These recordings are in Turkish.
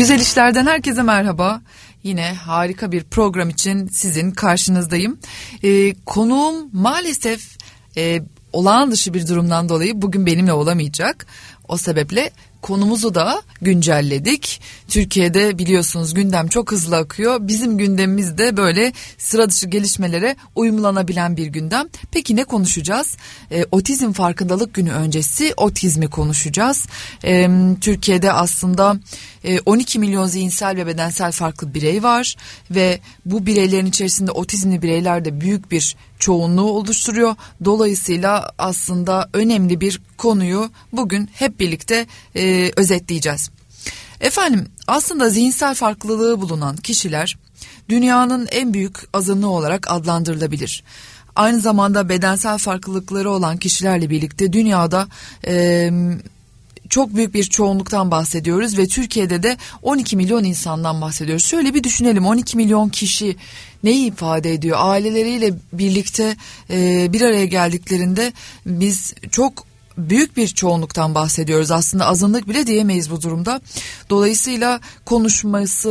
Güzel işlerden herkese merhaba. Yine harika bir program için sizin karşınızdayım. Konuğum maalesef olağan dışı bir durumdan dolayı bugün benimle olamayacak. O sebeple konumuzu da güncelledik. Türkiye'de biliyorsunuz gündem çok hızlı akıyor. Bizim gündemimiz de böyle sıra dışı gelişmelere uyumlanabilen bir gündem. Peki ne konuşacağız? Otizm farkındalık günü öncesi otizmi konuşacağız. Türkiye'de aslında 12 milyon zihinsel ve bedensel farklı birey var. Ve bu bireylerin içerisinde otizmli bireyler de büyük bir çoğunluğu oluşturuyor. Dolayısıyla aslında önemli bir konuyu bugün hep birlikte özetleyeceğiz. Efendim, aslında zihinsel farklılığı bulunan kişiler dünyanın en büyük azınlığı olarak adlandırılabilir. Aynı zamanda bedensel farklılıkları olan kişilerle birlikte dünyada çok büyük bir çoğunluktan bahsediyoruz ve Türkiye'de de 12 milyon insandan bahsediyoruz. Şöyle bir düşünelim, 12 milyon kişi neyi ifade ediyor? Aileleriyle birlikte bir araya geldiklerinde biz çok büyük bir çoğunluktan bahsediyoruz. Aslında azınlık bile diyemeyiz bu durumda. Dolayısıyla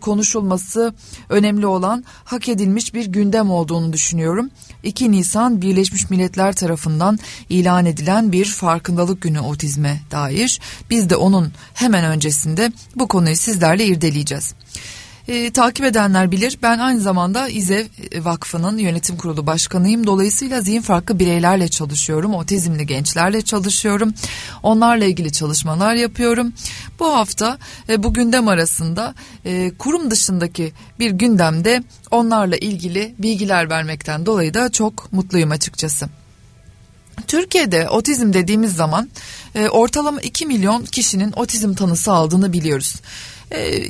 konuşulması önemli olan, hak edilmiş bir gündem olduğunu düşünüyorum. 2 Nisan Birleşmiş Milletler tarafından ilan edilen bir farkındalık günü otizme dair. Biz de onun hemen öncesinde bu konuyu sizlerle irdeleyeceğiz. Takip edenler bilir, ben aynı zamanda İZEV Vakfı'nın yönetim kurulu başkanıyım. Dolayısıyla zihin farklı bireylerle çalışıyorum, otizmli gençlerle çalışıyorum, onlarla ilgili çalışmalar yapıyorum. Bu hafta bu gündem arasında kurum dışındaki bir gündemde onlarla ilgili bilgiler vermekten dolayı da çok mutluyum açıkçası. Türkiye'de otizm dediğimiz zaman ortalama 2 milyon kişinin otizm tanısı aldığını biliyoruz.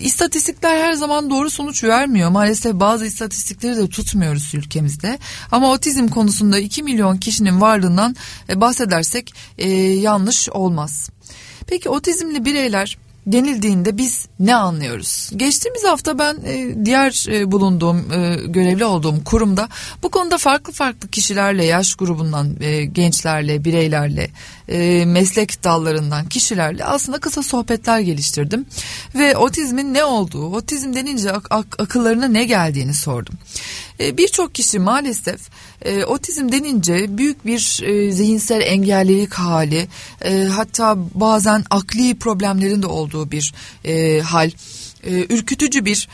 İstatistikler her zaman doğru sonuç vermiyor. Maalesef bazı istatistikleri de tutmuyoruz ülkemizde. Ama otizm konusunda 2 milyon kişinin varlığından bahsedersek yanlış olmaz. Peki otizmli bireyler denildiğinde biz ne anlıyoruz? Geçtiğimiz hafta ben diğer bulunduğum, görevli olduğum kurumda bu konuda farklı kişilerle, yaş grubundan gençlerle, bireylerle, meslek dallarından kişilerle aslında kısa sohbetler geliştirdim. Ve otizmin ne olduğu, otizm denince akıllarına ne geldiğini sordum. Birçok kişi maalesef otizm denince büyük bir zihinsel engellilik hali, hatta bazen akli problemlerin de olduğu bir hal, ürkütücü bir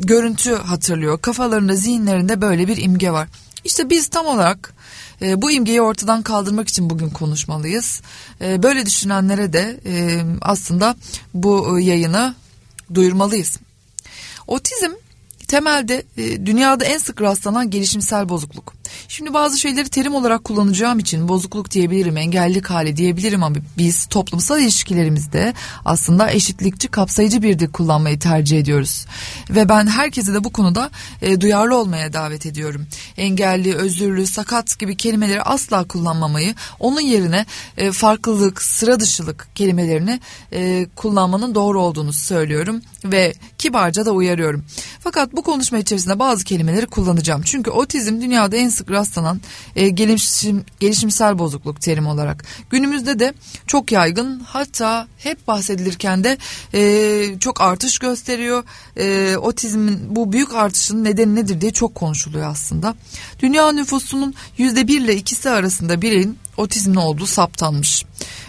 görüntü hatırlıyor. Kafalarında, zihinlerinde böyle bir imge var. İşte biz tam olarak bu imgeyi ortadan kaldırmak için bugün konuşmalıyız. Böyle düşünenlere de aslında bu yayını duyurmalıyız. Otizm temelde dünyada en sık rastlanan gelişimsel bozukluk. Şimdi bazı şeyleri terim olarak kullanacağım için bozukluk diyebilirim, engellilik hali diyebilirim ama biz toplumsal ilişkilerimizde aslında eşitlikçi, kapsayıcı bir dil kullanmayı tercih ediyoruz. Ve ben herkese de bu konuda duyarlı olmaya davet ediyorum. Engelli, özürlü, sakat gibi kelimeleri asla kullanmamayı, onun yerine farklılık, sıra dışılık kelimelerini kullanmanın doğru olduğunu söylüyorum ve kibarca da uyarıyorum. Fakat bu konuşma içerisinde bazı kelimeleri kullanacağım. Çünkü otizm dünyada en sık rastlanan gelişimsel bozukluk terimi olarak. Günümüzde de çok yaygın, hatta hep bahsedilirken de çok artış gösteriyor. Otizmin bu büyük artışının nedeni nedir diye çok konuşuluyor aslında. Dünya nüfusunun %1 ile 2'si arasında bireyin otizmli olduğu saptanmış.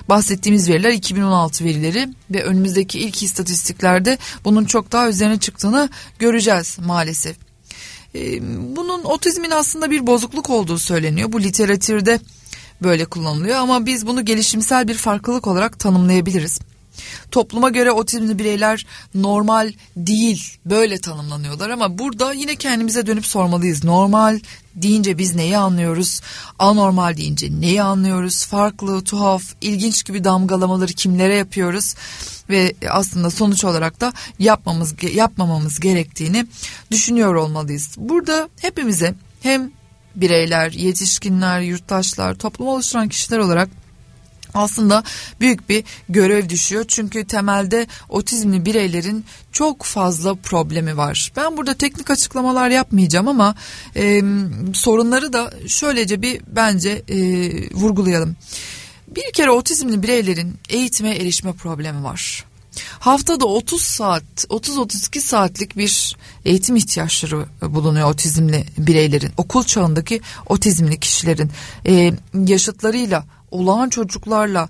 Bahsettiğimiz veriler 2016 verileri ve önümüzdeki ilk istatistiklerde bunun çok daha üzerine çıktığını göreceğiz maalesef. Bunun otizmin aslında bir bozukluk olduğu söyleniyor. Bu literatürde böyle kullanılıyor ama biz bunu gelişimsel bir farklılık olarak tanımlayabiliriz. Topluma göre otizmli bireyler normal değil, böyle tanımlanıyorlar ama burada yine kendimize dönüp sormalıyız. Normal deyince biz neyi anlıyoruz? Anormal deyince neyi anlıyoruz? Farklı, tuhaf, ilginç gibi damgalamaları kimlere yapıyoruz? Ve aslında sonuç olarak da yapmamamız gerektiğini düşünüyor olmalıyız. Burada hepimize, hem bireyler, yetişkinler, yurttaşlar, toplumu oluşturan kişiler olarak aslında büyük bir görev düşüyor. Çünkü temelde otizmli bireylerin çok fazla problemi var. Ben burada teknik açıklamalar yapmayacağım ama sorunları da şöylece bir bence vurgulayalım. Bir kere otizmli bireylerin eğitime erişme problemi var. Haftada 30 saat, 30-32 saatlik bir eğitim ihtiyaçları bulunuyor otizmli bireylerin. Okul çağındaki otizmli kişilerin yaşıtlarıyla, olağan çocuklarla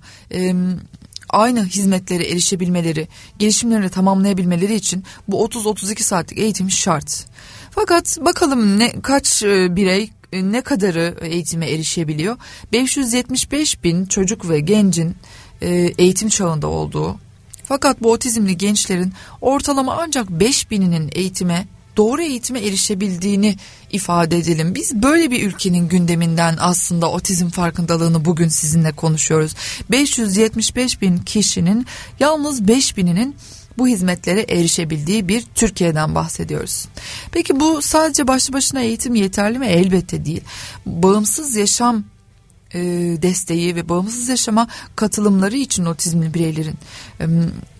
aynı hizmetlere erişebilmeleri, gelişimlerini tamamlayabilmeleri için bu 30-32 saatlik eğitim şart. Fakat bakalım kaç birey, ne kadarı eğitime erişebiliyor? 575 bin çocuk ve gencin eğitim çağında olduğu, fakat bu otizmli gençlerin ortalama ancak 5.000'inin doğru eğitime erişebildiğini ifade edelim. Biz böyle bir ülkenin gündeminden aslında otizm farkındalığını bugün sizinle konuşuyoruz. 575 bin kişinin yalnız 5.000'inin bu hizmetlere erişebildiği bir Türkiye'den bahsediyoruz. Peki bu sadece başlı başına eğitim yeterli mi? Elbette değil. Bağımsız yaşam desteği ve bağımsız yaşama katılımları için otizmli bireylerin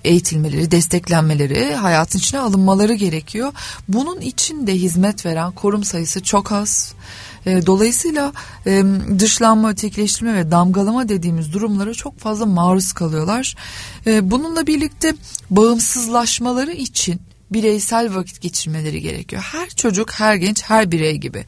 eğitilmeleri, desteklenmeleri, hayatın içine alınmaları gerekiyor. Bunun için de hizmet veren kurum sayısı çok az. Dolayısıyla dışlanma, ötekileştirme ve damgalama dediğimiz durumlara çok fazla maruz kalıyorlar. Bununla birlikte bağımsızlaşmaları için bireysel vakit geçirmeleri gerekiyor. Her çocuk, her genç, her birey gibi.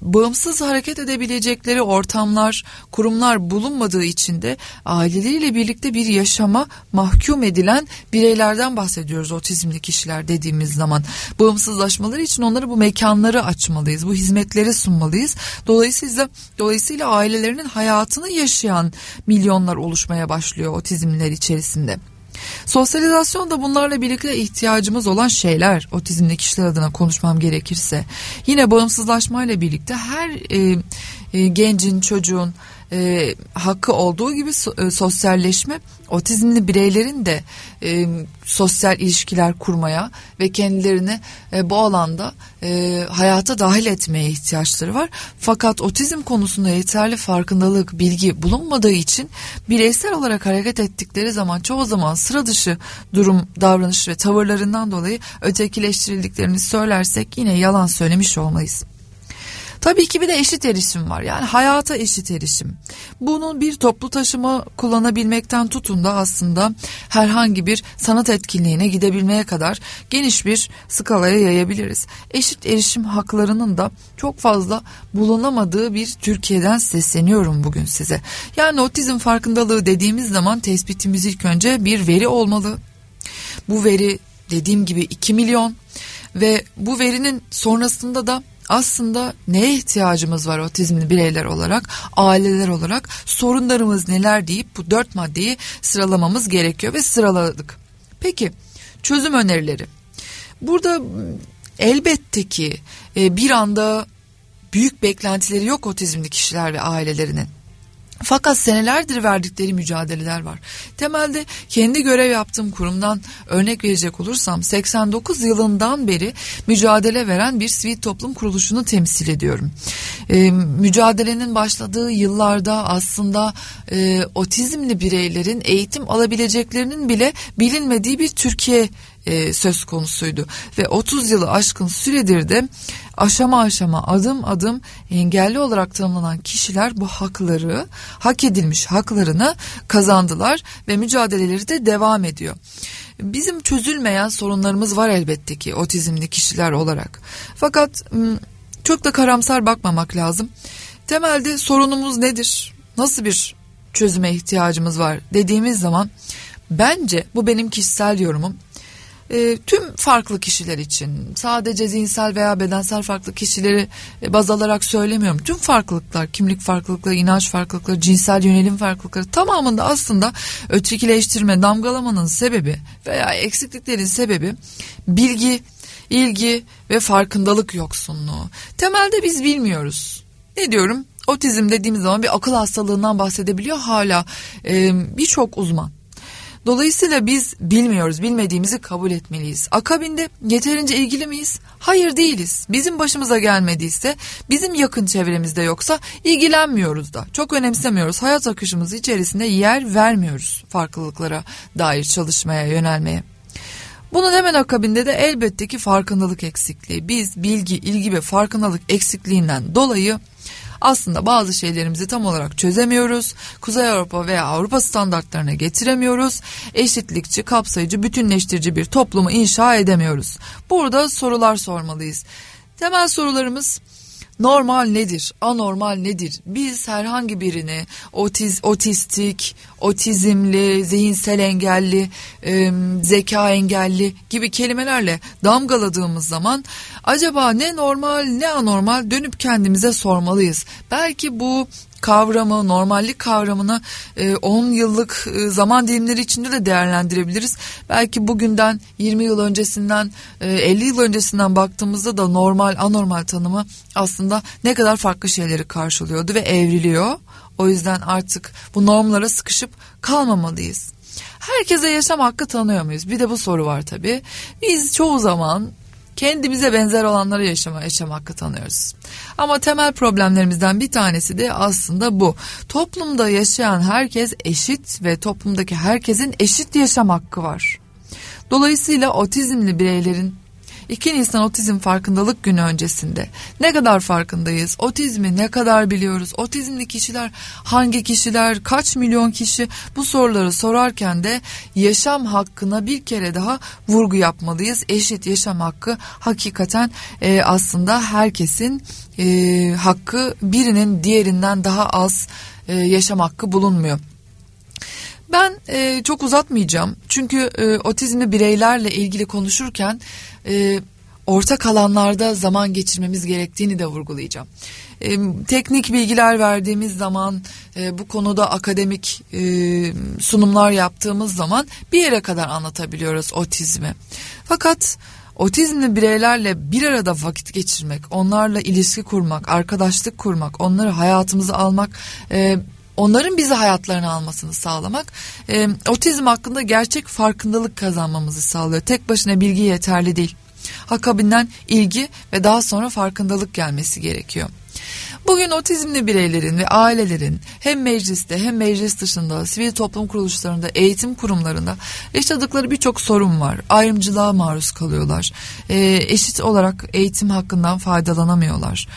Bağımsız hareket edebilecekleri ortamlar, kurumlar bulunmadığı için de aileleriyle birlikte bir yaşama mahkum edilen bireylerden bahsediyoruz otizmli kişiler dediğimiz zaman. Bağımsızlaşmaları için onlara bu mekanları açmalıyız, bu hizmetleri sunmalıyız. Dolayısıyla ailelerinin hayatını yaşayan milyonlar oluşmaya başlıyor otizmliler içerisinde. Sosyalizasyon da bunlarla birlikte ihtiyacımız olan şeyler, otizmli kişiler adına konuşmam gerekirse. Yine bağımsızlaşmayla birlikte her gencin, çocuğun hakkı olduğu gibi sosyalleşme, otizmli bireylerin de sosyal ilişkiler kurmaya ve kendilerini bu alanda hayata dahil etmeye ihtiyaçları var. Fakat otizm konusunda yeterli farkındalık, bilgi bulunmadığı için bireysel olarak hareket ettikleri zaman çoğu zaman sıra dışı durum, davranış ve tavırlarından dolayı ötekileştirildiklerini söylersek yine yalan söylemiş olmayız. Tabii ki bir de eşit erişim var. Yani hayata eşit erişim. Bunun bir toplu taşıma kullanabilmekten tutun da aslında herhangi bir sanat etkinliğine gidebilmeye kadar geniş bir skalaya yayabiliriz. Eşit erişim haklarının da çok fazla bulunamadığı bir Türkiye'den sesleniyorum bugün size. Yani otizm farkındalığı dediğimiz zaman tespitimiz ilk önce bir veri olmalı. Bu veri dediğim gibi 2 milyon ve bu verinin sonrasında da aslında neye ihtiyacımız var otizmli bireyler olarak, aileler olarak, sorunlarımız neler deyip bu 4 maddeyi sıralamamız gerekiyor ve sıraladık. Peki çözüm önerileri. Burada elbette ki bir anda büyük beklentileri yok otizmli kişiler ve ailelerinin. Fakat senelerdir verdikleri mücadeleler var. Temelde kendi görev yaptığım kurumdan örnek verecek olursam 89 yılından beri mücadele veren bir sivil toplum kuruluşunu temsil ediyorum. Mücadelenin başladığı yıllarda aslında otizmli bireylerin eğitim alabileceklerinin bile bilinmediği bir Türkiye söz konusuydu. Ve 30 yılı aşkın süredir de aşama aşama, adım adım engelli olarak tanımlanan kişiler bu hakları, hak edilmiş haklarını kazandılar ve mücadeleleri de devam ediyor. Bizim çözülmeyen sorunlarımız var elbette ki otizmli kişiler olarak. Fakat çok da karamsar bakmamak lazım. Temelde sorunumuz nedir? Nasıl bir çözüme ihtiyacımız var dediğimiz zaman bence, bu benim kişisel yorumum, tüm farklı kişiler için, sadece zihinsel veya bedensel farklı kişileri baz alarak söylemiyorum. Tüm farklılıklar, kimlik farklılıkları, inanç farklılıkları, cinsel yönelim farklılıkları tamamında aslında ötekileştirme, damgalamanın sebebi veya eksikliklerin sebebi bilgi, ilgi ve farkındalık yoksunluğu. Temelde biz bilmiyoruz. Ne diyorum? Otizm dediğimiz zaman bir akıl hastalığından bahsedebiliyor hala birçok uzman. Dolayısıyla biz bilmiyoruz, bilmediğimizi kabul etmeliyiz. Akabinde yeterince ilgili miyiz? Hayır, değiliz. Bizim başımıza gelmediyse, bizim yakın çevremizde yoksa ilgilenmiyoruz da. Çok önemsemiyoruz. Hayat akışımız içerisinde yer vermiyoruz farklılıklara dair çalışmaya, yönelmeye. Bunun hemen akabinde de elbette ki farkındalık eksikliği. Biz bilgi, ilgi ve farkındalık eksikliğinden dolayı aslında bazı şeylerimizi tam olarak çözemiyoruz. Kuzey Avrupa veya Avrupa standartlarına getiremiyoruz. Eşitlikçi, kapsayıcı, bütünleştirici bir toplumu inşa edemiyoruz. Burada sorular sormalıyız. Temel sorularımız: normal nedir? Anormal nedir? Biz herhangi birini otistik, otizmli, zihinsel engelli, zeka engelli gibi kelimelerle damgaladığımız zaman acaba ne normal ne anormal dönüp kendimize sormalıyız. Belki bu kavramı, normallik kavramını 10 yıllık zaman dilimleri içinde de değerlendirebiliriz. Belki bugünden 20 yıl öncesinden 50 yıl öncesinden baktığımızda da normal, anormal tanımı aslında ne kadar farklı şeyleri karşılıyordu ve evriliyor. O yüzden artık bu normlara sıkışıp kalmamalıyız. Herkese yaşam hakkı tanıyor muyuz? Bir de bu soru var tabii. Biz çoğu zaman kendimize benzer olanlara yaşam hakkı tanıyoruz. Ama temel problemlerimizden bir tanesi de aslında bu. Toplumda yaşayan herkes eşit ve toplumdaki herkesin eşit yaşam hakkı var. Dolayısıyla otizmli bireylerin 2 Nisan Otizm Farkındalık Günü öncesinde ne kadar farkındayız? Otizmi ne kadar biliyoruz? Otizmli kişiler hangi kişiler? Kaç milyon kişi? Bu soruları sorarken de yaşam hakkına bir kere daha vurgu yapmalıyız. Eşit yaşam hakkı hakikaten aslında herkesin hakkı, birinin diğerinden daha az yaşam hakkı bulunmuyor. Ben çok uzatmayacağım çünkü otizmli bireylerle ilgili konuşurken ortak alanlarda zaman geçirmemiz gerektiğini de vurgulayacağım. Teknik bilgiler verdiğimiz zaman, bu konuda akademik sunumlar yaptığımız zaman bir yere kadar anlatabiliyoruz otizmi. Fakat otizmli bireylerle bir arada vakit geçirmek, onlarla ilişki kurmak, arkadaşlık kurmak, onları hayatımıza almak, onların bizi hayatlarına almasını sağlamak, otizm hakkında gerçek farkındalık kazanmamızı sağlıyor. Tek başına bilgi yeterli değil. Akabinden ilgi ve daha sonra farkındalık gelmesi gerekiyor. Bugün otizmli bireylerin ve ailelerin hem mecliste hem meclis dışında, sivil toplum kuruluşlarında, eğitim kurumlarında yaşadıkları birçok sorun var. Ayrımcılığa maruz kalıyorlar. Eşit olarak eğitim hakkından faydalanamıyorlar.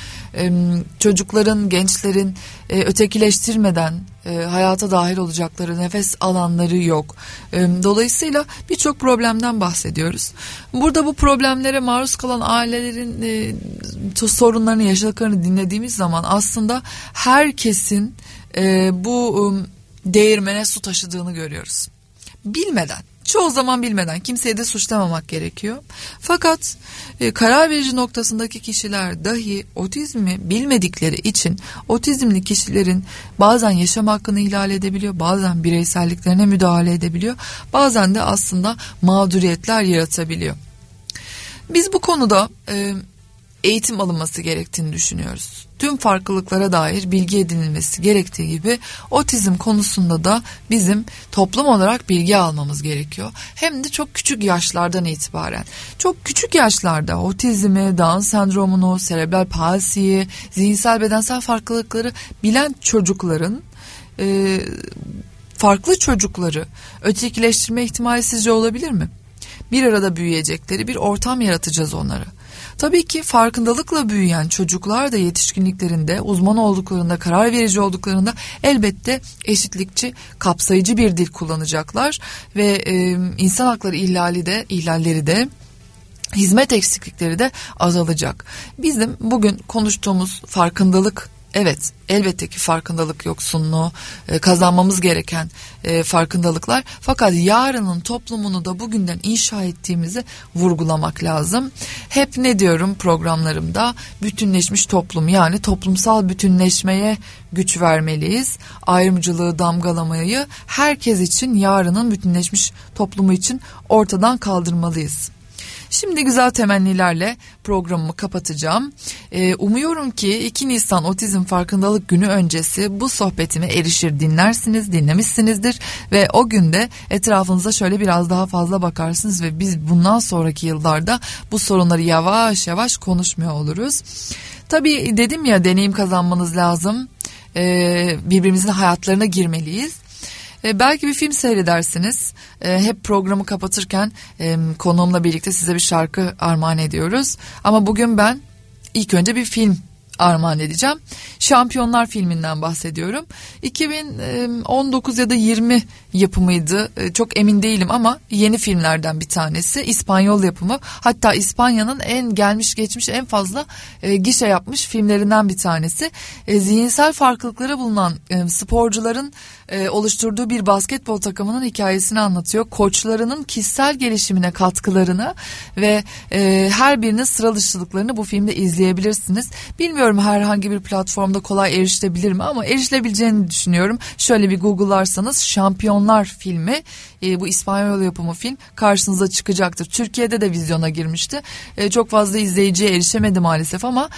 Çocukların, gençlerin ötekileştirmeden hayata dahil olacakları nefes alanları yok. Dolayısıyla birçok problemden bahsediyoruz. Burada bu problemlere maruz kalan ailelerin sorunlarını, yaşadıklarını dinlediğimiz zaman aslında herkesin bu değirmene su taşıdığını görüyoruz. Bilmeden, çoğu zaman bilmeden, kimseyi de suçlamamak gerekiyor. Fakat karar verici noktasındaki kişiler dahi otizmi bilmedikleri için otizmli kişilerin bazen yaşam hakkını ihlal edebiliyor, bazen bireyselliklerine müdahale edebiliyor, bazen de aslında mağduriyetler yaratabiliyor. Biz bu konuda eğitim alınması gerektiğini düşünüyoruz. Tüm farklılıklara dair bilgi edinilmesi gerektiği gibi otizm konusunda da bizim toplum olarak bilgi almamız gerekiyor. Hem de çok küçük yaşlardan itibaren. Çok küçük yaşlarda otizmi, Down sendromunu, serebral palsiyi, zihinsel bedensel farklılıkları bilen çocukların farklı çocukları ötekileştirme ihtimali sizce olabilir mi? Bir arada büyüyecekleri bir ortam yaratacağız onlara. Tabii ki farkındalıkla büyüyen çocuklar da yetişkinliklerinde, uzman olduklarında, karar verici olduklarında elbette eşitlikçi, kapsayıcı bir dil kullanacaklar ve insan hakları ihlalleri de hizmet eksiklikleri de azalacak. Bizim bugün konuştuğumuz farkındalık, evet, elbette ki farkındalık yoksunluğu, kazanmamız gereken farkındalıklar. Fakat yarının toplumunu da bugünden inşa ettiğimizi vurgulamak lazım. Hep ne diyorum programlarımda? Bütünleşmiş toplum, yani toplumsal bütünleşmeye güç vermeliyiz. Ayrımcılığı, damgalamayı herkes için, yarının bütünleşmiş toplumu için ortadan kaldırmalıyız. Şimdi güzel temennilerle programımı kapatacağım. Umuyorum ki 2 Nisan Otizm Farkındalık Günü öncesi bu sohbetime erişir, dinlemişsinizdir ve o günde etrafınıza şöyle biraz daha fazla bakarsınız ve biz bundan sonraki yıllarda bu sorunları yavaş yavaş konuşmuyor oluruz. Tabii dedim ya, deneyim kazanmanız lazım. Birbirimizin hayatlarına girmeliyiz. Belki bir film seyredersiniz. Hep programı kapatırken konuğumla birlikte size bir şarkı armağan ediyoruz. Ama bugün ben ilk önce bir film armağan edeceğim. Şampiyonlar filminden bahsediyorum. 2019 ya da 20 yapımıydı. Çok emin değilim ama yeni filmlerden bir tanesi. İspanyol yapımı. Hatta İspanya'nın en gelmiş geçmiş en fazla gişe yapmış filmlerinden bir tanesi. Zihinsel farklılıkları bulunan sporcuların oluşturduğu bir basketbol takımının hikayesini anlatıyor. Koçlarının kişisel gelişimine katkılarını ve her birinin sıra dışılıklarını bu filmde izleyebilirsiniz. Bilmiyorum herhangi bir platformda kolay erişilebilir mi ama erişilebileceğini düşünüyorum. Şöyle bir google'larsanız Şampiyonlar filmi, bu İspanyol yapımı film karşınıza çıkacaktır. Türkiye'de de vizyona girmişti. Çok fazla izleyiciye erişemedi maalesef ama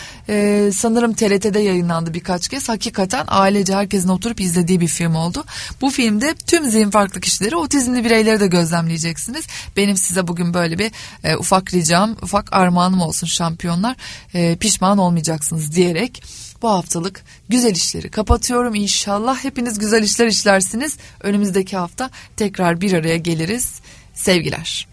sanırım TRT'de yayınlandı birkaç kez. Hakikaten ailece herkesin oturup izlediği bir film oldu. Bu filmde tüm zihin farklı kişileri, otizmli bireyleri de gözlemleyeceksiniz. Benim size bugün böyle bir ufak ricam, ufak armağanım olsun Şampiyonlar. Pişman olmayacaksınız diyerek bu haftalık güzel işleri kapatıyorum. İnşallah hepiniz güzel işler işlersiniz. Önümüzdeki hafta tekrar bir araya geliriz. Sevgiler.